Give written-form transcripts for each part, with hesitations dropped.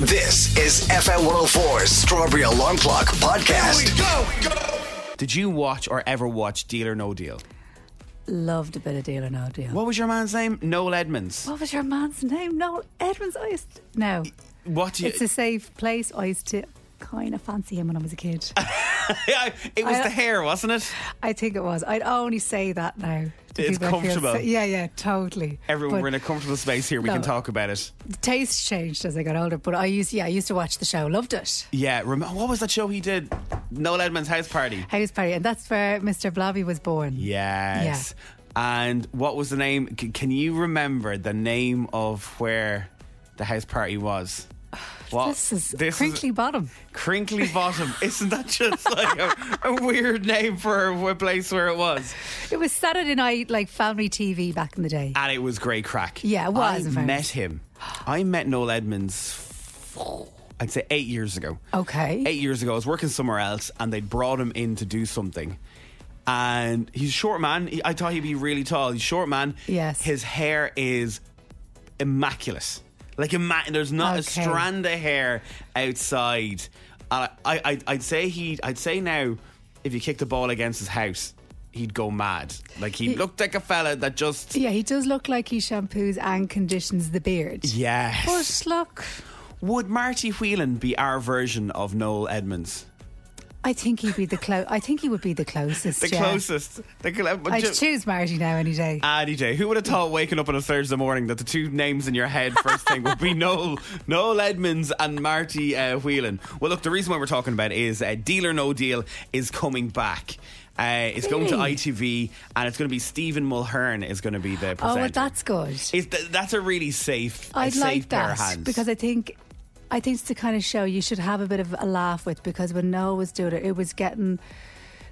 This is FM 104's Strawberry Alarm Clock podcast. Here we go. Did you watch or ever watch Deal or No Deal? Loved a bit of Deal or No Deal. What was your man's name? Noel Edmonds. What was your man's name? Noel Edmonds. I used to... No. What do you... It's a safe place. I used to kind of fancy him when I was a kid. It was the hair, wasn't it? I think it was. I'd only say that now. It's comfortable. Yeah, totally. Everyone, we're in a comfortable space here. We can talk about it. The taste changed as I got older, but I used to watch the show. Loved it. Yeah. What was that show he did? Noel Edmonds' House Party. House Party. And that's where Mr. Blobby was born. Yes. Yeah. And what was the name? Can you remember the name of where the house party was? What? This is Crinkly Bottom. Crinkly Bottom. Isn't that just like a weird name for a place where it was? It was Saturday night, like family TV back in the day. And it was great crack. Yeah, it was. I met Noel Edmonds, I'd say 8 years ago. Okay. 8 years ago. I was working somewhere else and they brought him in to do something. And he's a short man. I thought he'd be really tall. He's a short man. Yes. His hair is immaculate. Like, there's not a strand of hair outside. I'd say now, if you kicked the ball against his house, he'd go mad. Like, he looked like a fella that just... Yeah, he does look like he shampoos and conditions the beard. Yes. But look... Would Marty Whelan be our version of Noel Edmonds? I think he'd be the closest. The closest. I'd choose Marty now any day. Any day. Who would have thought waking up on a Thursday morning that the two names in your head first thing would be Noel Edmonds and Marty Whelan? Well, look, the reason why we're talking about it is Deal or No Deal is coming back. It's going to ITV and it's going to be Stephen Mulhern is going to be the presenter. Oh, well, that's good. That's a really safe. I'd like that pair of hands, because I think it's the kind of show you should have a bit of a laugh with, because when Noel was doing it,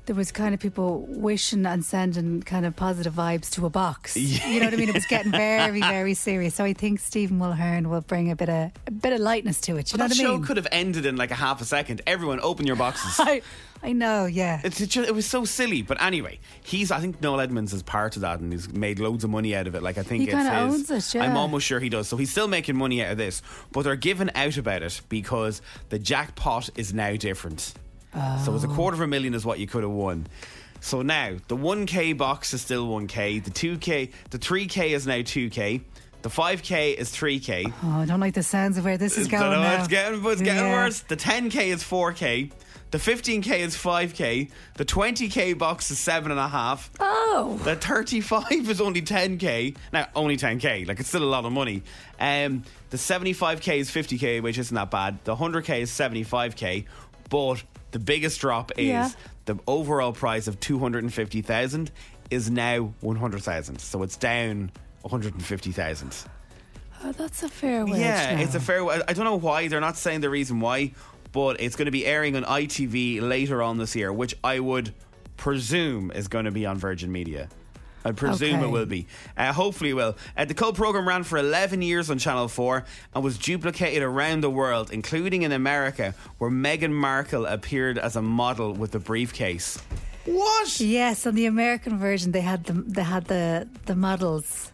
there was kind of people wishing and sending kind of positive vibes to a box. Yeah. You know what I mean? It was getting very, very serious. So I think Stephen Mulhern will bring a bit of lightness to it. But that show could have ended in like a half a second. Everyone, open your boxes. I know, yeah. It was so silly. But anyway, I think Noel Edmonds is part of that and he's made loads of money out of it. Like, I think he kind of owns it, yeah. I'm almost sure he does. So he's still making money out of this. But they're giving out about it because the jackpot is now different. Oh. So it was $250,000 is what you could have won. So now, the 1K box is still 1K. The 2K, the 3K is now 2K. The 5K is 3K. Oh, I don't like the sounds of where this is going now. It's getting worse. The 10K is 4K. The 15K is 5K. The 20K box is 7.5. Oh. The 35 is only 10K. Now, only 10K. Like, it's still a lot of money. The 75K is 50K, which isn't that bad. The 100K is 75K. But the biggest drop is the overall prize of 250,000 is now 100,000. So it's down 150,000. Oh, that's a fair wage. Yeah, now. It's a fair wage. I don't know why. They're not saying the reason why. But it's going to be airing on ITV later on this year, which I would presume is going to be on Virgin Media. I presume it will be. Hopefully it will. The cult programme ran for 11 years on Channel 4 and was duplicated around the world, including in America, where Meghan Markle appeared as a model with a briefcase. What? Yes, on the American version, they had the models.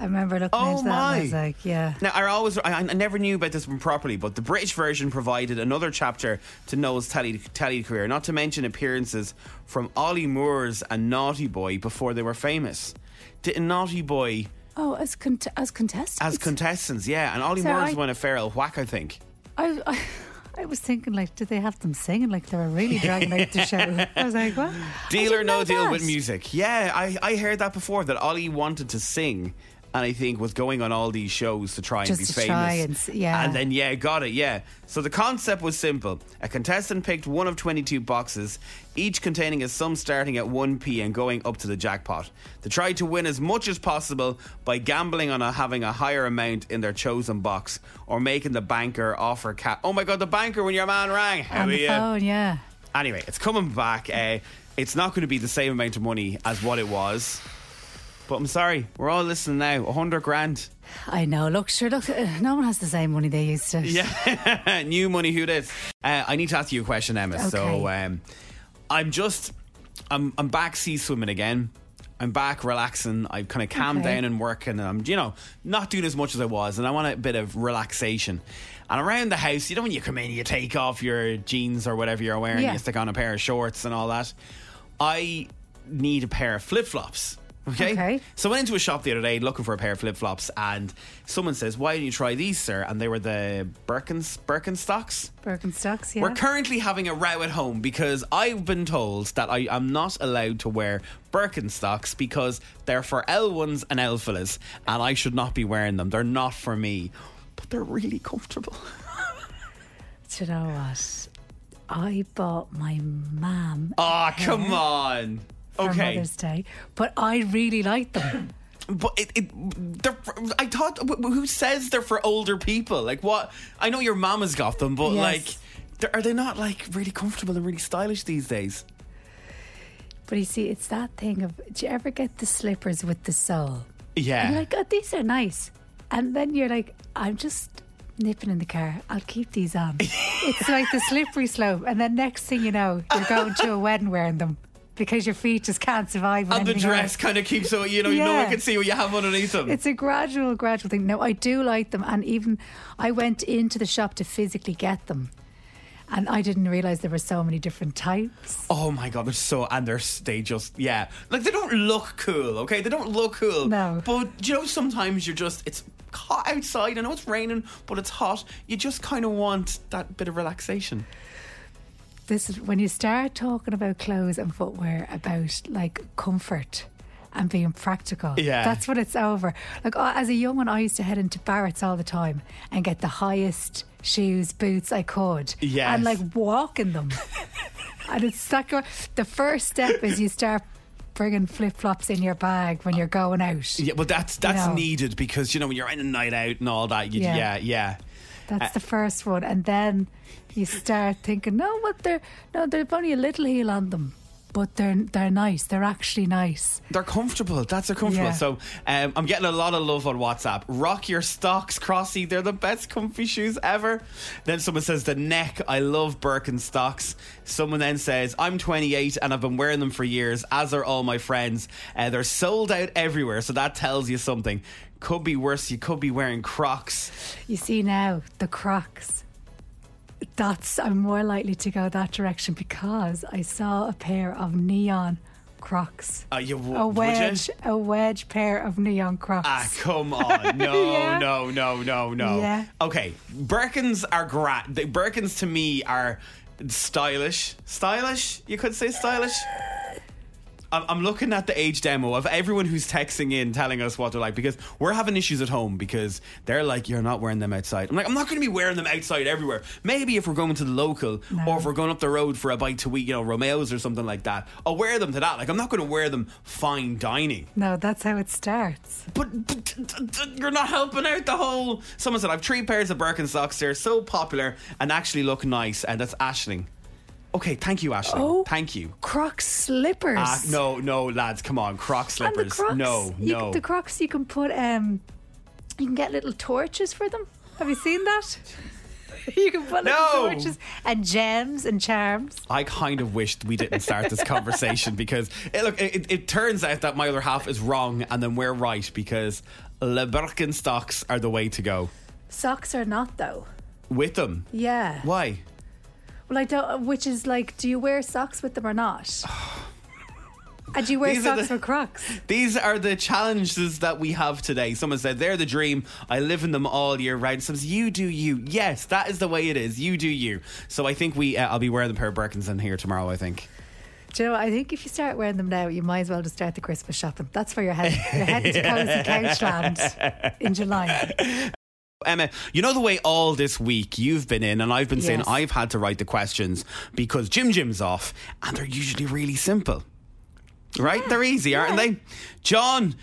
I remember looking into that and I was like, yeah. Now, I never knew about this one properly, but the British version provided another chapter to Noel's telly career, not to mention appearances from Ollie Moore's and Naughty Boy before they were famous. Didn't Naughty Boy... Oh, as contestants? As contestants, yeah. And Ollie Moore's won a feral whack, I think. I I was thinking, like, do they have them singing like they were really dragging out the show? I was like, what? Deal or No Deal with music. Yeah, I heard that before, that Ollie wanted to sing and I think was going on all these shows to try and be famous. And then, got it, So the concept was simple. A contestant picked one of 22 boxes, each containing a sum starting at 1p and going up to the jackpot. They tried to win as much as possible by gambling on having a higher amount in their chosen box or making the banker offer cash. Oh my God, the banker when your man rang. How are you? Oh, yeah. Anyway, it's coming back. It's not going to be the same amount of money as what it was. But I'm sorry, we're all listening now. 100 grand. I know. Look, sure, look, no one has the same money they used to. Yeah, new money. Who this? I need to ask you a question, Emma. Okay. So I'm back sea swimming again. I'm back relaxing. I've kind of calmed down and working, and I'm, not doing as much as I was, and I want a bit of relaxation. And around the house, when you come in, you take off your jeans or whatever you're wearing, you stick on a pair of shorts and all that. I need a pair of flip flops. Okay. So I went into a shop the other day looking for a pair of flip-flops, and someone says, why don't you try these, sir? And they were the Birkenstocks. Birkenstocks, yeah. We're currently having a row at home because I've been told that I am not allowed to wear Birkenstocks because they're for L1s and L-fellas, and I should not be wearing them. They're not for me. But they're really comfortable. Do you know what? I bought my mum. Oh, come on. For Mother's Day, but I really like them. But I thought, who says they're for older people? Like, what? I know your mama's got them, but like, are they not like really comfortable and really stylish these days? But you see, it's that thing of, do you ever get the slippers with the sole? Yeah, and you're like, oh, these are nice, and then you're like, I'm just nipping in the car, I'll keep these on. It's like the slippery slope, and then next thing you know, you're going to a wedding wearing them. Because your feet just can't survive. And the dress kind of keeps, no one can see what you have underneath them. It's a gradual thing. Now, I do like them. And even I went into the shop to physically get them. And I didn't realise there were so many different types. Oh my God, they're so... And they just... Yeah. Like, they don't look cool, okay? They don't look cool. No. But, sometimes you're just... It's hot outside. I know it's raining, but it's hot. You just kind of want that bit of relaxation. This is when you start talking about clothes and footwear, about like comfort and being practical. Yeah, that's when it's over. Like, as a young one, I used to head into Barrett's all the time and get the highest shoes, boots I could, and like walk in them. And it's like the first step is you start bringing flip-flops in your bag when you're going out. Yeah, well, that's needed because when you're in a night out and all that. That's the first one, and then you start thinking, they've only a little heel on them, but they're nice. They're actually nice. They're comfortable. They're comfortable. Yeah. So I'm getting a lot of love on WhatsApp. Rock your stocks, Crossy. They're the best comfy shoes ever. Then someone says the neck. I love Birkenstocks. Someone then says, I'm 28 and I've been wearing them for years, as are all my friends. They're sold out everywhere, so that tells you something. Could be worse. You could be wearing Crocs. You see now, the Crocs. I'm more likely to go that direction because I saw a pair of neon Crocs. A wedge pair of neon Crocs. Ah, come on. No, no. Yeah. Okay. Birkins are great. The Birkins to me are stylish. Stylish? You could say stylish. I'm looking at the age demo of everyone who's texting in telling us what they're like, because we're having issues at home because they're like, you're not wearing them outside. I'm like, I'm not going to be wearing them outside everywhere. Maybe if we're going to the local or if we're going up the road for a bite to eat, Romeo's or something like that, I'll wear them to that. Like, I'm not going to wear them fine dining. No, that's how it starts. But you're not helping out the whole... Someone said, I have 3 pairs of Birkenstocks. They're so popular and actually look nice. And that's Aisling. Okay, thank you, Ashley. Oh, thank you. Crocs slippers. No, lads, come on. Crocs slippers. And the Crocs, the Crocs, you can put, you can get little torches for them. Have you seen that? You can put little torches and gems and charms. I kind of wished we didn't start this conversation because, it turns out that my other half is wrong and then we're right, because Le Birkenstocks are the way to go. Socks are not, though. With them? Yeah. Why? Well, do you wear socks with them or not? And you wear socks with Crocs. These are the challenges that we have today. Someone said, they're the dream. I live in them all year round. Someone says, you do you. Yes, that is the way it is. You do you. So I think I'll be wearing the pair of Birkins in here tomorrow, I think. Do you know what? I think if you start wearing them now, you might as well just start the Christmas shopping. That's where you're heading to cozy couchland in July. Emma, you know the way all this week you've been in, and I've been saying I've had to write the questions because Jim's off, and they're usually really simple. Right? Yeah. They're easy, aren't they? John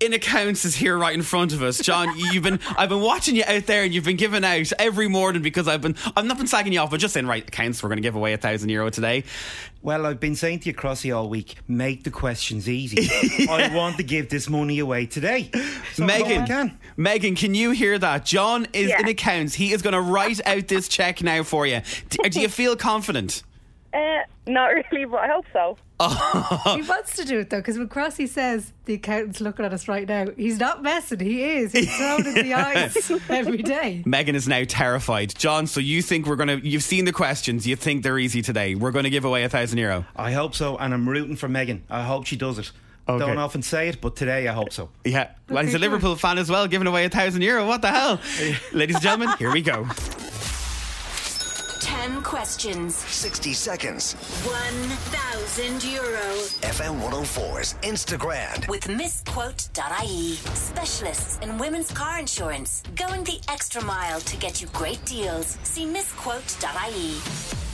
in accounts is here right in front of us. John, I've been watching you out there, and you've been giving out every morning because I've not been slagging you off, but just saying, right, accounts, we're going to give away €1,000 today. Well, I've been saying to you, Crossy, all week, make the questions easy. I want to give this money away today. So Megan, can you hear that? John is in accounts. He is going to write out this check now for you. Do you feel confident? Not really, but I hope so. He wants to do it though, because when Crossy says the accountant's looking at us right now, he's not messing, he is. He's thrown in the eyes every day. Megan is now terrified. John, so you think you've seen the questions, you think they're easy today. We're going to give away €1,000. I hope so, and I'm rooting for Megan. I hope she does it. Okay. Don't often say it, but today I hope so. Yeah, well, he's a Liverpool fan as well, giving away €1,000. What the hell? Ladies and gentlemen, here we go. 10 questions, 60 seconds, €1,000. FM 104's Instagram with misquote.ie. Specialists in women's car insurance, going the extra mile to get you great deals. See misquote.ie.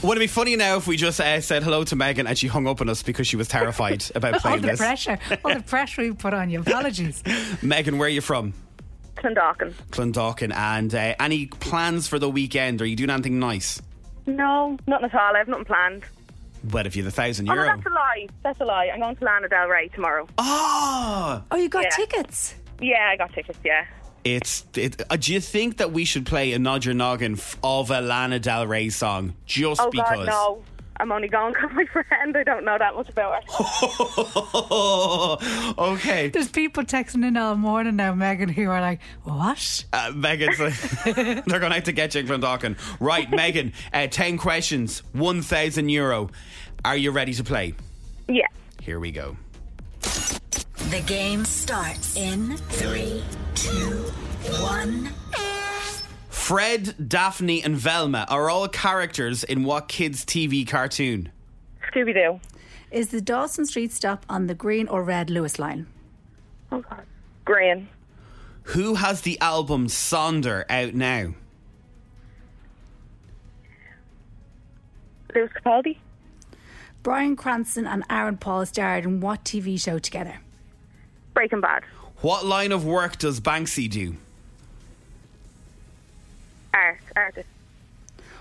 Would it be funny now if we just said hello to Megan and she hung up on us because she was terrified about playing this? All the pressure we put on you. Apologies. Megan, where are you from? Clondalkin. And any plans for the weekend? Are you doing anything nice? No, nothing at all. I have nothing planned. What if you have €1,000? Oh, no, that's a lie. I'm going to Lana Del Rey tomorrow. Oh, you got tickets? Yeah, I got tickets, yeah. Do you think that we should play a Nod Your Noggin of a Lana Del Rey song just because? God, no. I'm only going because my friend, I don't know that much about her. Okay. There's people texting in all morning now, Megan, who are like, what? Megan's like, they're going out to get you in Clondalkin. Right, Megan, 10 questions, €1,000. Are you ready to play? Yeah. Here we go. The game starts in 3, 2, 1... Fred, Daphne and Velma are all characters in what kids' TV cartoon? Scooby-Doo. Is the Dawson Street stop on the green or red Lewis line? Oh, God. Green. Who has the album Sonder out now? Lewis Capaldi. Bryan Cranston and Aaron Paul starred in what TV show together? Breaking Bad. What line of work does Banksy do? Artist.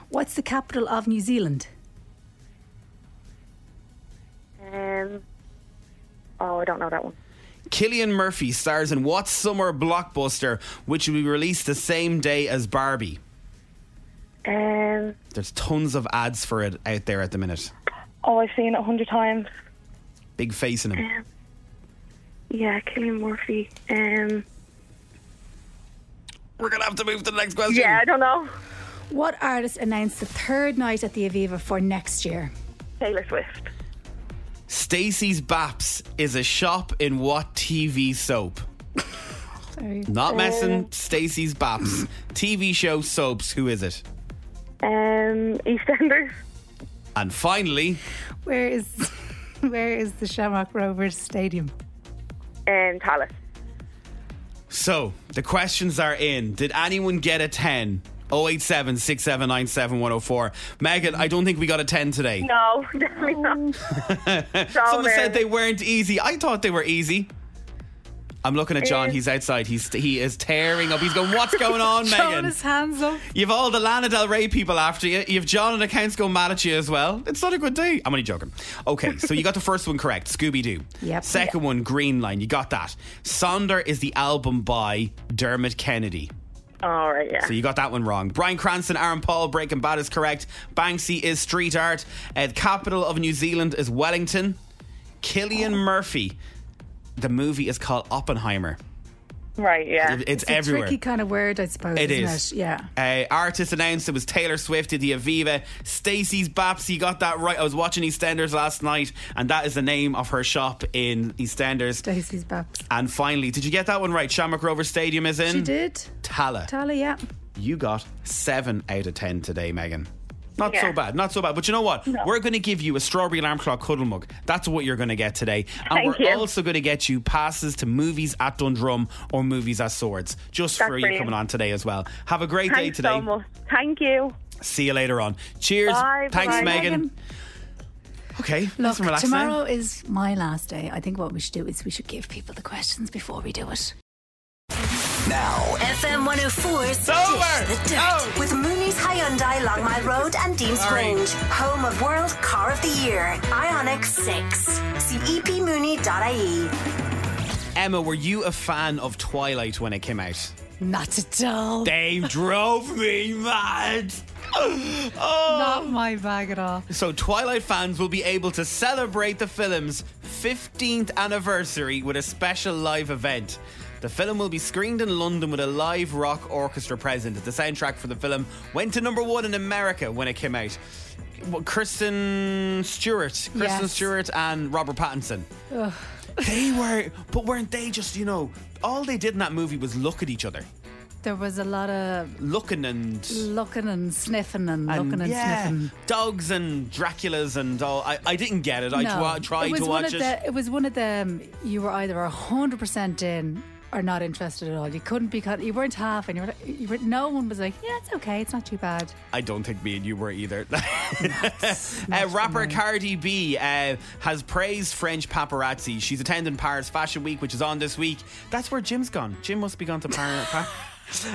What's the capital of New Zealand? I don't know that one. Cillian Murphy stars in what summer blockbuster which will be released the same day as Barbie? There's tons of ads for it out there at the minute. Oh, I've seen it 100 times. Big face in him. Yeah, Cillian Murphy. We're going to have to move to the next question. Yeah, I don't know. What artist announced the third night at the Aviva for next year? Taylor Swift. Stacey's Baps is a shop in what TV soap? Sorry. Not messing. Stacey's Baps. TV show soaps. Who is it? EastEnders. And finally... Where is the Shamrock Rovers stadium? In Tallaght. So, the questions are in. Did anyone get a 10? 087 6797 104. Megan, I don't think we got a 10 today. No, definitely not. Someone said they weren't easy. I thought they were easy. I'm looking at John. He's outside. He is tearing up. He's going, what's going on, Megan? John is hands up. You've all the Lana Del Rey people after you. You've John and accounts going mad at you as well. It's not a good day. I'm only joking. Okay, so you got the first one correct. Scooby-Doo. Yep. Second one, Green Line. You got that. Sonder is the album by Dermot Kennedy. All right, yeah. So you got that one wrong. Bryan Cranston, Aaron Paul, Breaking Bad is correct. Banksy is street art. The capital of New Zealand is Wellington. Cillian Murphy. The movie is called Oppenheimer. Right, yeah. It's everywhere. It's a tricky kind of word, I suppose. It is. Yeah. Artists announced it was Taylor Swift did the Aviva. Stacey's Baps, you got that right. I was watching EastEnders last night, and that is the name of her shop in EastEnders. Stacey's Baps. And finally, did you get that one right? Shamrock Rovers Stadium is in? She did. Tala, yeah. You got 7 out of 10 today, Megan. Not so bad. But you know what? No. We're going to give you a Strawberry Alarm Clock cuddle mug. That's what you're going to get today. And we're also going to get you passes to movies at Dundrum or movies at Swords. That's brilliant. You coming on today as well. Have a great day today. Thanks so much. Thank you. See you later on. Cheers. Bye, thanks, bye, Megan. Okay. Look, tomorrow is my last day. I think what we should do is we should give people the questions before we do it. Now FM 104's Dish the Dirt with Mooney's Hyundai Long Mile Road and Dean's Grange, home of World Car of the Year Ioniq 6. See epmooney.ie. Emma, were you a fan of Twilight when it came out? Not at all. They drove me mad. Not my bag at all. So Twilight fans will be able to celebrate the film's 15th anniversary with a special live event. The film will be screened in London with a live rock orchestra present. The soundtrack for the film went to number 1 in America when it came out. Kristen Stewart and Robert Pattinson. Ugh. Weren't they just, you know, all they did in that movie was look at each other. There was a lot of looking and sniffing. Dogs and Draculas and all. I didn't get it. I tried to watch it. It was one of them. You were either 100% in or not interested at all. You couldn't be cut. You weren't half, and you were. No one was like, yeah, it's okay, it's not too bad. I don't think me and you were either. Rapper Cardi B has praised French paparazzi. She's attending Paris Fashion Week, which is on this week. That's where Jim's gone. Jim must be gone to Paris.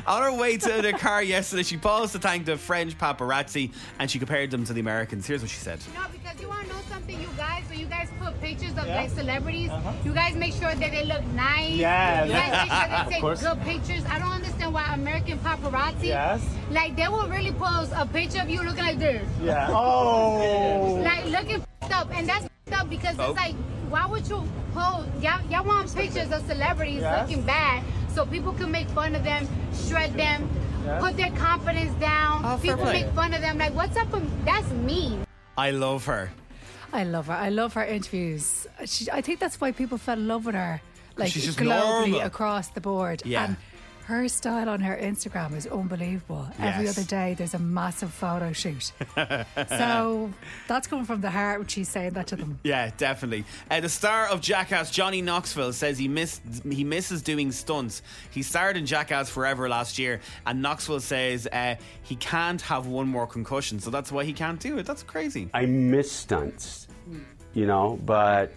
On her way to the car yesterday, she paused to thank the French paparazzi, and she compared them to the Americans. Here's what she said. No, because you want to know something, you guys. So you guys put pictures of like celebrities. Uh-huh. You guys make sure that they look nice. Yeah. You guys make sure they take good pictures. I don't understand why American paparazzi. Yes. Like they will really post a picture of you looking like this. Yeah. Oh. Like looking up, and that's up because it's like, why would you post? Y'all want pictures of celebrities looking bad. So people can make fun of them, shred them, put their confidence down. People make fun of them. Like, what's up with... That's mean. I love her. I love her interviews. I think that's why people fell in love with her. Like, she's just globally normal. Across the board. Yeah. And her style on her Instagram is unbelievable. Yes. Every other day, there's a massive photo shoot. So that's coming from the heart when she's saying that to them. Yeah, definitely. The star of Jackass, Johnny Knoxville, says he misses doing stunts. He starred in Jackass Forever last year, and Knoxville says he can't have one more concussion, so that's why he can't do it. That's crazy. I miss stunts, you know, but...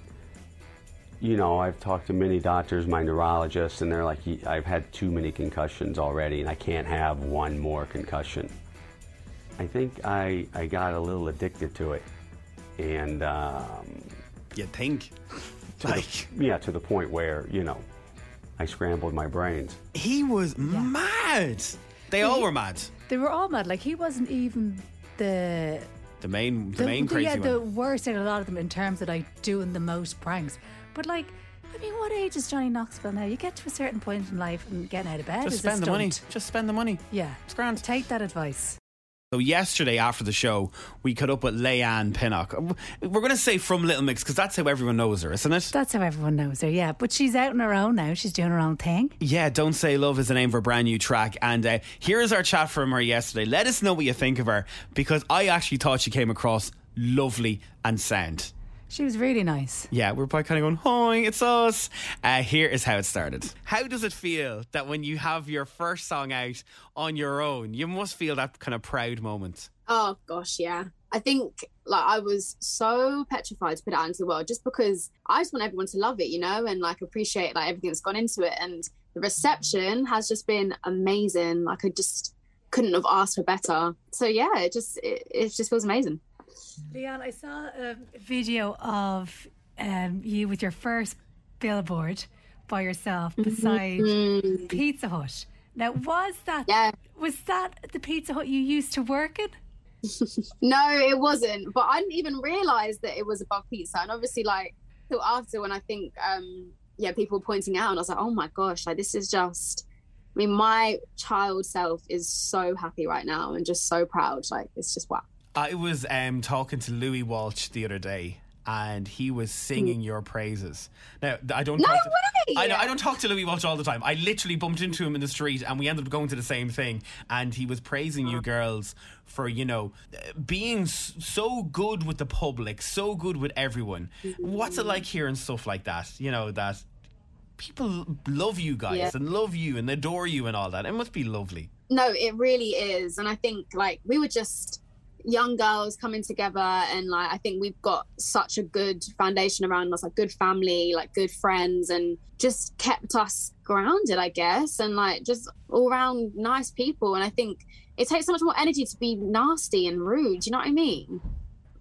You know, I've talked to many doctors, my neurologists, and they're like, I've had too many concussions already, and I can't have one more concussion. I think I got a little addicted to it. And... you think? To the point where, you know, I scrambled my brains. He was mad. They all were mad. They were all mad. Like, he wasn't even the main crazy one. Yeah, the worst in a lot of them in terms of, like, doing the most pranks. But like, I mean, what age is Johnny Knoxville now? You get to a certain point in life and getting out of bed is a stunt. Just spend the money. Yeah. It's grand. Take that advice. So yesterday after the show, we caught up with Leanne Pinnock. We're going to say from Little Mix because that's how everyone knows her, isn't it? That's how everyone knows her, yeah. But she's out on her own now. She's doing her own thing. Yeah, Don't Say Love is the name of her brand new track. And here is our chat from her yesterday. Let us know what you think of her because I actually thought she came across lovely and sound. She was really nice. Yeah, we're probably kind of going, hi, it's us. Here is how it started. How does it feel that when you have your first song out on your own, you must feel that kind of proud moment? Oh, gosh, yeah. I think like I was so petrified to put it out into the world just because I just want everyone to love it, you know, and like appreciate like everything that's gone into it. And the reception has just been amazing. Like I just couldn't have asked for better. So, yeah, it just feels amazing. Leanne, I saw a video of you with your first billboard by yourself beside Pizza Hut. Now, was that the Pizza Hut you used to work in? No, it wasn't. But I didn't even realise that it was above pizza. And obviously, like, till after when I think yeah, people were pointing out, and I was like, oh my gosh, like this is just, I mean, my child self is so happy right now and just so proud. Like, it's just wow. I was talking to Louis Walsh the other day, and he was singing your praises. Now, I don't talk to Louis Walsh all the time. I literally bumped into him in the street, and we ended up going to the same thing. And he was praising you girls for, you know, being so good with the public, so good with everyone. Mm-hmm. What's it like hearing stuff like that? You know, that people love you guys and love you and adore you and all that. It must be lovely. No, it really is. And I think, like, we were just young girls coming together, and like I think we've got such a good foundation around us, like good family, like good friends, and just kept us grounded, I guess, and like just all around nice people. And I think it takes so much more energy to be nasty and rude, you know what I mean?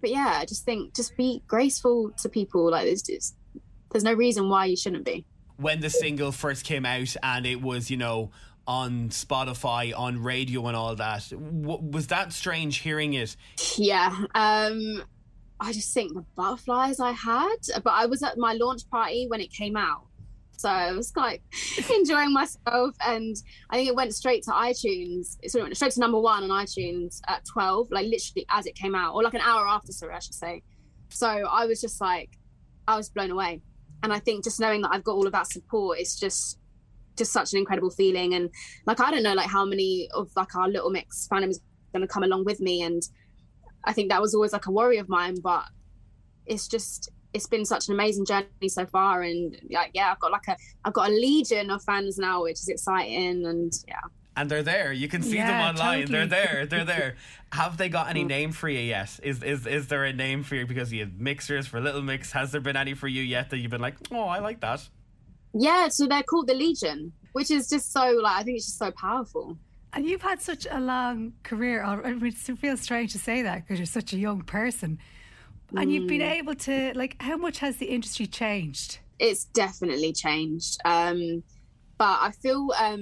But yeah, I just think just be graceful to people. Like there's no reason why you shouldn't be. When the single first came out and it was, you know, on Spotify, on radio and all that, was that strange hearing it? Yeah, I just think the butterflies I had, but I was at my launch party when it came out, so I was like enjoying myself, and I think it went straight to iTunes. It went straight to number one on iTunes at 12, like literally as it came out, or like an hour after, sorry, I should say. So I was just like, I was blown away. And I think just knowing that I've got all of that support, it's just such an incredible feeling. And like I don't know like how many of like our Little Mix fandom is going to come along with me, and I think that was always like a worry of mine, but it's been such an amazing journey so far. And like yeah, I've got a legion of fans now, which is exciting. And yeah, and they're there, you can see them online, totally. they're there Have they got any name for you yet? Is there a name for you? Because you have mixers for Little Mix. Has there been any for you yet that you've been like, oh, I like that? Yeah, so they're called the Legion, which is just so, like, I think it's just so powerful. And you've had such a long career. I mean, it feels strange to say that because you're such a young person. And you've been able to, like, how much has the industry changed? It's definitely changed. But I feel, I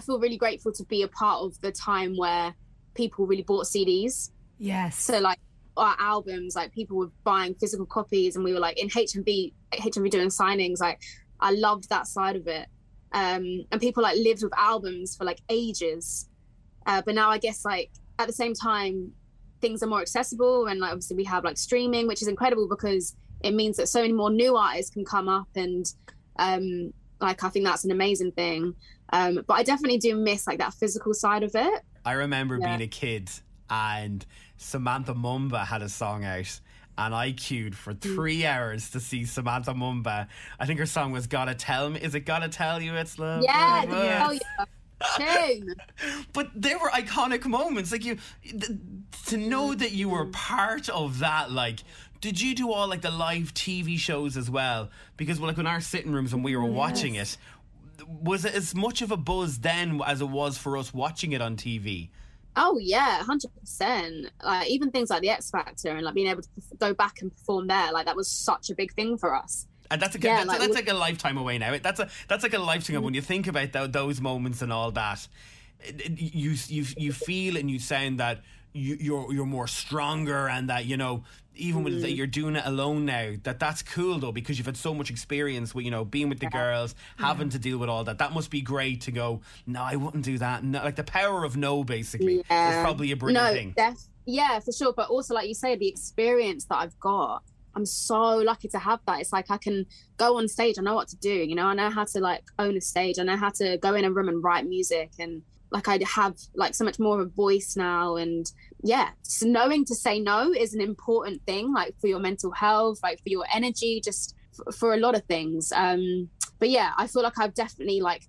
feel really grateful to be a part of the time where people really bought CDs. Yes. So, like, our albums, like, people were buying physical copies, and we were, like, in HMV doing signings, like, I loved that side of it. And people like lived with albums for like ages. But now I guess like at the same time, things are more accessible. And like, obviously we have like streaming, which is incredible because it means that so many more new artists can come up. And like, I think that's an amazing thing. But I definitely do miss like that physical side of it. I remember being a kid and Samantha Mumba had a song out. And I queued for 3 hours to see Samantha Mumba. I think her song was Gotta Tell Me. Is it Gotta Tell You It's Love? Yeah, Tell You. Shame. But there were iconic moments. Like, to know that you were part of that, like, did you do all, like, the live TV shows as well? Because, like, in our sitting rooms when we were watching it, was it as much of a buzz then as it was for us watching it on TV? Oh yeah, 100%. Like even things like the X Factor and like being able to go back and perform there, like that was such a big thing for us. And that's a lifetime away now. That's like a lifetime when you think about those moments and all that. You feel and you sound that you're more stronger, and that, you know, even with that you're doing it alone now. That's cool though, because you've had so much experience with, you know, being with the girls, having to deal with all that. That must be great to go, no, I wouldn't do that. No, like the power of no, basically. Yeah. Is probably a brilliant thing. Yeah, for sure. But also, like you say, the experience that I've got, I'm so lucky to have that. It's like I can go on stage, I know what to do, you know, I know how to like own a stage, I know how to go in a room and write music, and like I have like so much more of a voice now. And yeah, so knowing to say no is an important thing, like for your mental health, like for your energy, just for a lot of things. But yeah, I feel like I've definitely like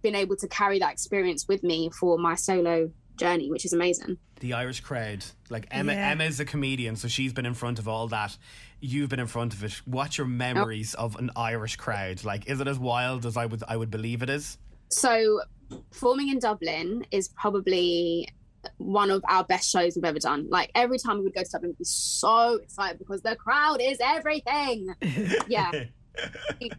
been able to carry that experience with me for my solo journey, which is amazing. The Irish crowd, like Emma's a comedian, so she's been in front of all that. You've been in front of it. What's your memories of an Irish crowd? Like, is it as wild as I would believe it is? So performing in Dublin is probably one of our best shows we've ever done. Like every time we would go to Dublin, we'd be so excited because the crowd is everything. Yeah.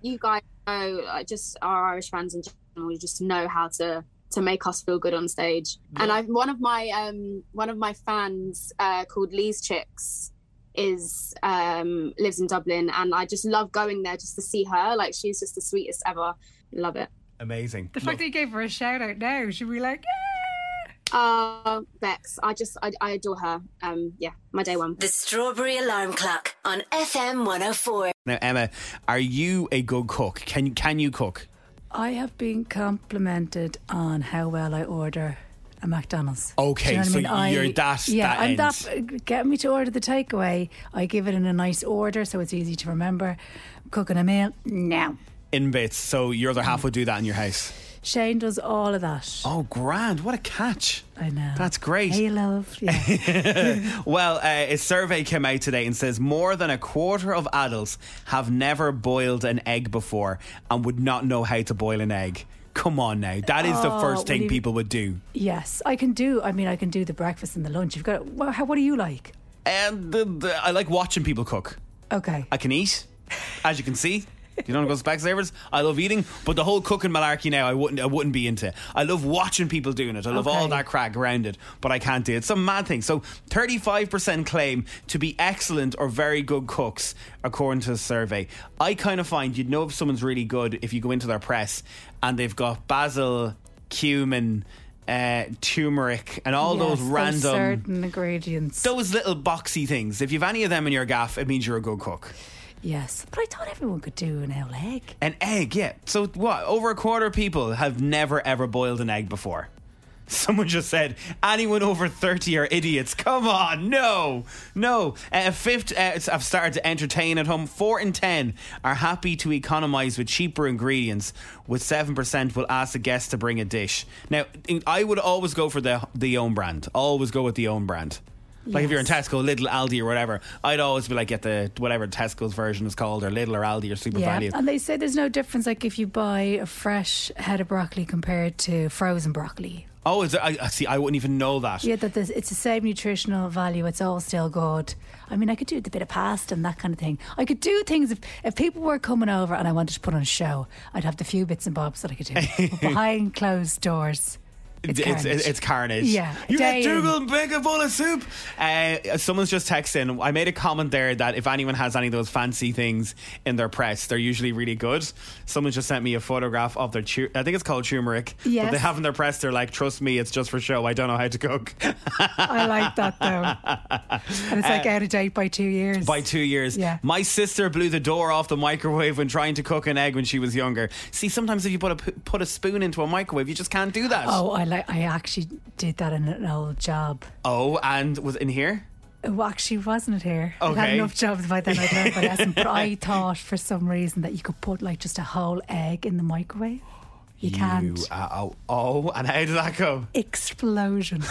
You guys know, just our Irish fans in general, you just know how to make us feel good on stage. Yeah. And one of my fans called Lee's Chicks is lives in Dublin, and I just love going there just to see her. Like, she's just the sweetest ever. Love it. Amazing. The fact that you gave her a shout out now, should we like, yeah. Bex, I adore her. Yeah, my day one. The Strawberry Alarm Clock on FM 104. Now, Emma, are you a good cook? Can you cook? I have been complimented on how well I order a McDonald's. Okay, so you're that. Yeah, I'm that. Get me to order the takeaway. I give it in a nice order so it's easy to remember. Cooking a meal, no. In bits. So your other half would do that in your house. Shane does all of that. Oh, grand. What a catch. I know. That's great. Hey, love. Yeah. Well, a survey came out today and says more than a quarter of adults have never boiled an egg before and would not know how to boil an egg. Come on now. That is the first thing people would do. Yes. I can do the breakfast and the lunch. You've got. What do you like? I like watching people cook. Okay. I can eat, as you can see. You don't want to go to Specsavers? I love eating, but the whole cooking malarkey now, I wouldn't be into. I love watching people doing it. I love all that crack around it, but I can't do it. It's a mad thing. So 35% claim to be excellent or very good cooks, according to the survey. I kind of find you'd know if someone's really good if you go into their press and they've got basil, cumin, turmeric and all those random certain ingredients. Those little boxy things. If you've any of them in your gaff, it means you're a good cook. Yes, but I thought everyone could do an old egg. An egg, yeah. So what? Over a quarter of people have never ever boiled an egg before. Someone just said, anyone over 30 are idiots. Come on, no. A fifth have started to entertain at home. 4 in 10 are happy to economise with cheaper ingredients, with 7% will ask a guest to bring a dish. Now, I would always go for the own brand. Always go with the own brand. Like if you're in Tesco, Lidl, Aldi or whatever, I'd always be like, get the whatever Tesco's version is called, or Lidl or Aldi or Super Value. And they say there's no difference, like if you buy a fresh head of broccoli compared to frozen broccoli. Oh, is there, I wouldn't even know that. Yeah, that it's the same nutritional value. It's all still good. I mean, I could do a bit of pasta and that kind of thing. I could do things if people were coming over and I wanted to put on a show. I'd have the few bits and bobs that I could do behind closed doors. It's carnage. Yeah. You get Dougal and bake a bowl of soup. Someone's just texting. I made a comment there that if anyone has any of those fancy things in their press, they're usually really good. Someone just sent me a photograph of their I think it's called turmeric. Yes. But they have in their press, they're like, trust me, it's just for show. I don't know how to cook. I like that though. And it's like out of date by 2 years. By 2 years. Yeah. My sister blew the door off the microwave when trying to cook an egg when she was younger. See, sometimes if you put a spoon into a microwave, you just can't do that. Oh, I actually did that in an old job. Oh, and was it in here? Well, actually, wasn't it here? Okay. I had enough jobs by then. I learned my lesson. But I thought for some reason that you could put like just a whole egg in the microwave. You can't. And how did that go? Explosion.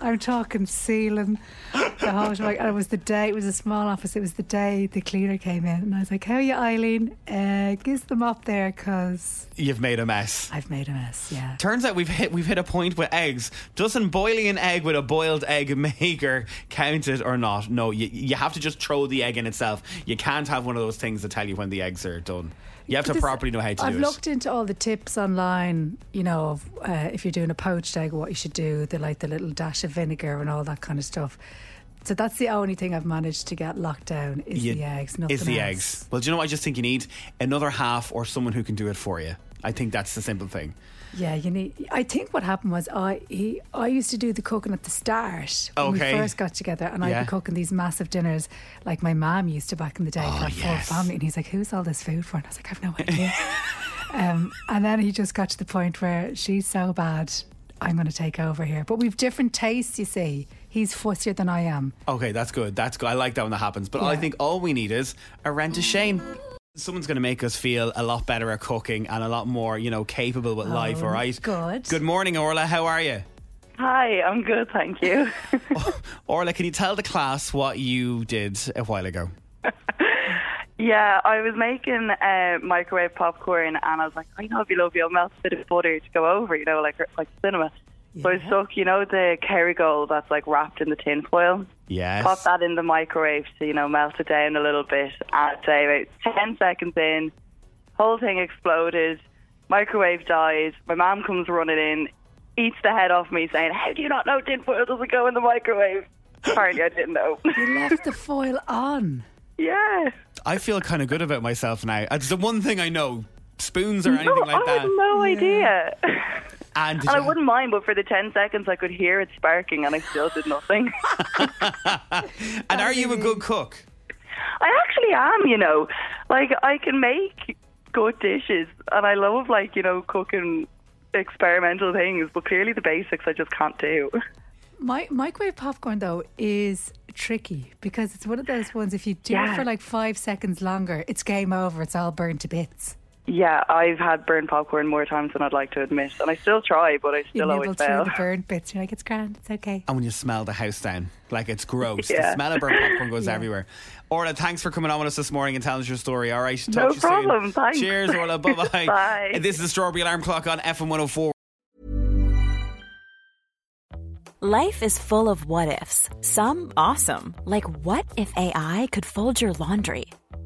I'm talking ceiling. The whole time. And it was the day, it was a small office, it was the day the cleaner came in. And I was like, how are you, Eileen? Giz them up there, because... You've made a mess. I've made a mess, yeah. Turns out we've hit a point with eggs. Doesn't boiling an egg with a boiled egg maker count it or not? No, you have to just throw the egg in itself. You can't have one of those things that tell you when the eggs are done. You have to properly know how to do it. I've looked into all the tips online, you know, of, if you're doing a poached egg, what you should do, the little dash of vinegar and all that kind of stuff. So that's the only thing I've managed to get locked down is the eggs, nothing else. Is the eggs. Well, do you know what I just think you need? Another half or someone who can do it for you. I think that's the simple thing. Yeah, you need. I think what happened was I used to do the cooking at the start when we first got together, and I'd be cooking these massive dinners like my mum used to back in the day for full family. And he's like, "Who's all this food for?" And I was like, "I've no idea." And then he just got to the point where she's so bad, I'm going to take over here. But we've different tastes, you see. He's fussier than I am. Okay, that's good. I like that when that happens. But I think all we need is a rent to Shane. Someone's going to make us feel a lot better at cooking and a lot more, you know, capable with life, all right? Good. Good morning, Orla. How are you? Hi, I'm good, thank you. Orla, can you tell the class what you did a while ago? Yeah, I was making microwave popcorn and I was like, I know it'd be lovely. I'll melt a bit of butter to go over, you know, like cinema. Yeah. So I stuck, you know, the Kerrygold that's like wrapped in the tin foil. Yes. Pop that in the microwave to, you know, melt it down a little bit. I'd say about 10 seconds in, whole thing exploded, microwave dies. My mum comes running in, eats the head off me saying, how do you not know tin foil doesn't go in the microwave? Apparently I didn't know. You left the foil on. Yeah. I feel kind of good about myself now. That's the one thing I know. Spoons or anything like that. I had no idea. And I wouldn't mind, but for the 10 seconds I could hear it sparking and I still did nothing. And are you a good cook? I actually am, you know. Like, I can make good dishes and I love, like, you know, cooking experimental things, but clearly the basics I just can't do. Microwave popcorn, though, is tricky because it's one of those ones, if you do it for like 5 seconds longer, it's game over. It's all burned to bits. Yeah, I've had burnt popcorn more times than I'd like to admit. And I still try, but I still always fail. You nibble through the burnt bits. You're like, it's grand, it's okay. And when you smell the house down, like, it's gross. Yeah. The smell of burnt popcorn goes everywhere. Orla, thanks for coming on with us this morning and telling us your story. All right, talk to you soon. No problem, thanks. Cheers, Orla, bye-bye. Bye. This is the Strawberry Alarm Clock on FM 104. Life is full of what-ifs. Some awesome, like what if AI could fold your laundry?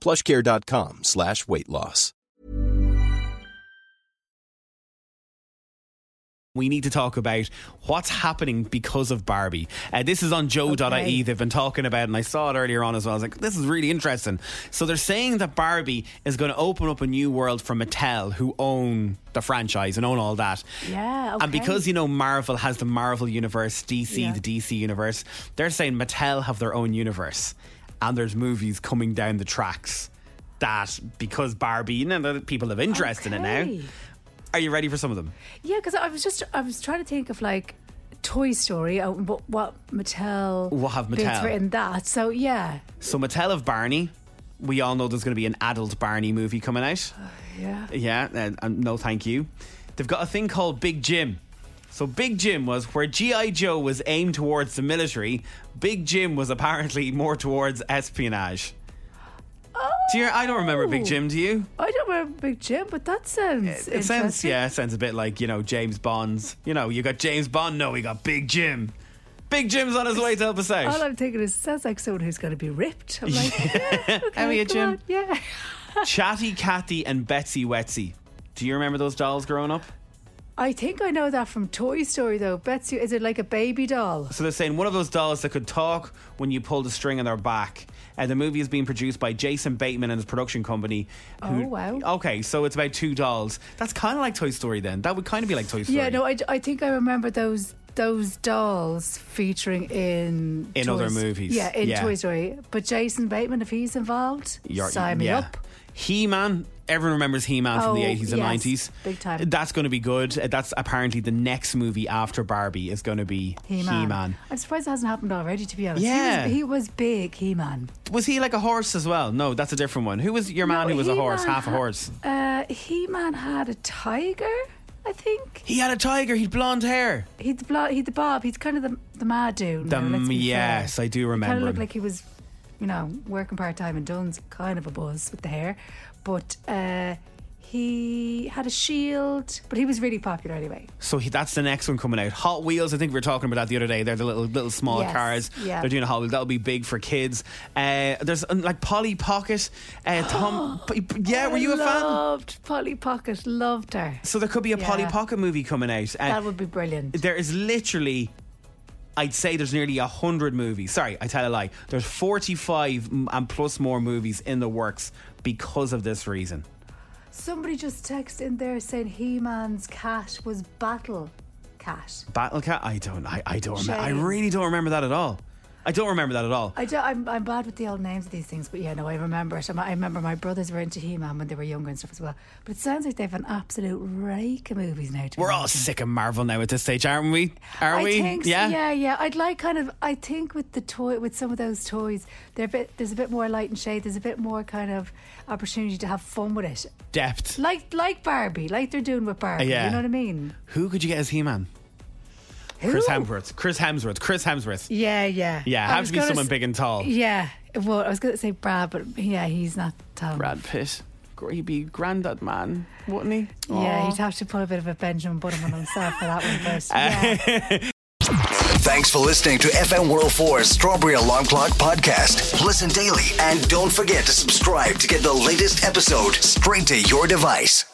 PlushCare.com/weight loss. We need to talk about what's happening because of Barbie. This is on Joe.ie. Okay. They've been talking about it, and I saw it earlier on as well. I was like, this is really interesting. So they're saying that Barbie is going to open up a new world for Mattel, who own the franchise and own all that. Yeah, okay. And because, you know, Marvel has the Marvel universe, DC, the DC universe, they're saying Mattel have their own universe. And there's movies coming down the tracks that, because Barbie, you know, people have interest in it now. Are you ready for some of them? Yeah, because I was trying to think of, like, Toy Story, what Mattel bits were in that. So, yeah. So Mattel have Barney. We all know there's going to be an adult Barney movie coming out. Yeah. Yeah, and no thank you. They've got a thing called Big Jim. So Big Jim was where G.I. Joe was aimed towards the military. Big Jim was apparently more towards espionage. Oh. I don't remember Big Jim, do you? I don't remember Big Jim, but that sounds interesting. It sounds a bit like, you know, James Bond's. You know, you got James Bond, no, we got Big Jim. Big Jim's on his way to help us out. All I'm thinking is, it sounds like someone who's going to be ripped. I'm like, yeah, okay, how are you, Jim? On, yeah. Chatty Cathy and Betsy Wetsy. Do you remember those dolls growing up? I think I know that from Toy Story, though. Betsy, is it like a baby doll? So they're saying one of those dolls that could talk when you pulled a string on their back. And the movie is being produced by Jason Bateman and his production company. Oh, wow. Okay, so it's about two dolls. That's kind of like Toy Story then. That would kind of be like Toy Story. Yeah, no, I think I remember those dolls featuring in other movies. Yeah, Toy Story. But Jason Bateman, if he's involved, sign me up. He-Man. Everyone remembers He-Man from the 80s and 90s. Big time. That's going to be good. That's apparently the next movie after Barbie is going to be He-Man. I'm surprised it hasn't happened already, to be honest. Yeah. He was big, He-Man. Was he like a horse as well? No, that's a different one. Who was your man who was He-Man a horse, half a horse? He-Man had a tiger, I think. He had a tiger. He'd blonde hair. He'd the bob. He's kind of the mad dude. Yes, I do remember. He kind of looked like he was, you know, working part-time and Dunn's kind of a buzz with the hair. But He had a shield, but he was really popular anyway. So that's the next one coming out. Hot Wheels, I think we were talking about that the other day. They're the little small cars. Yeah. They're doing a Hot Wheels. That'll be big for kids. There's like Polly Pocket. Tom. Yeah, were you a fan? I loved Polly Pocket. Loved her. So there could be a Polly Pocket movie coming out. That would be brilliant. There is literally... I'd say there's nearly 100 movies. Sorry, I tell a lie. There's 45 and plus more movies in the works because of this reason. Somebody just texted in there saying He-Man's cat was Battle Cat. Battle Cat? I don't remember. I really don't remember that at all. I'm bad with the old names of these things, but yeah, no, I remember it. I remember my brothers were into He-Man when they were younger and stuff as well. But it sounds like they've an absolute rake of movies now. We're all sick of Marvel now at this stage, aren't we? I think so, yeah. I'd like kind of. I think with some of those toys, there's a bit more light and shade. There's a bit more kind of opportunity to have fun with it. Depth, like Barbie, like they're doing with Barbie. Yeah. You know what I mean? Who could you get as He-Man? Who? Chris Hemsworth. Yeah. Have to be someone big and tall. Yeah. Well, I was going to say Brad, but yeah, he's not tall. Brad Pitt. He'd be Grandad Man, wouldn't he? Aww. Yeah, he'd have to put a bit of a Benjamin Button on himself for that one first. Yeah. Thanks for listening to FM 104's Strawberry Alarm Clock podcast. Listen daily and don't forget to subscribe to get the latest episode straight to your device.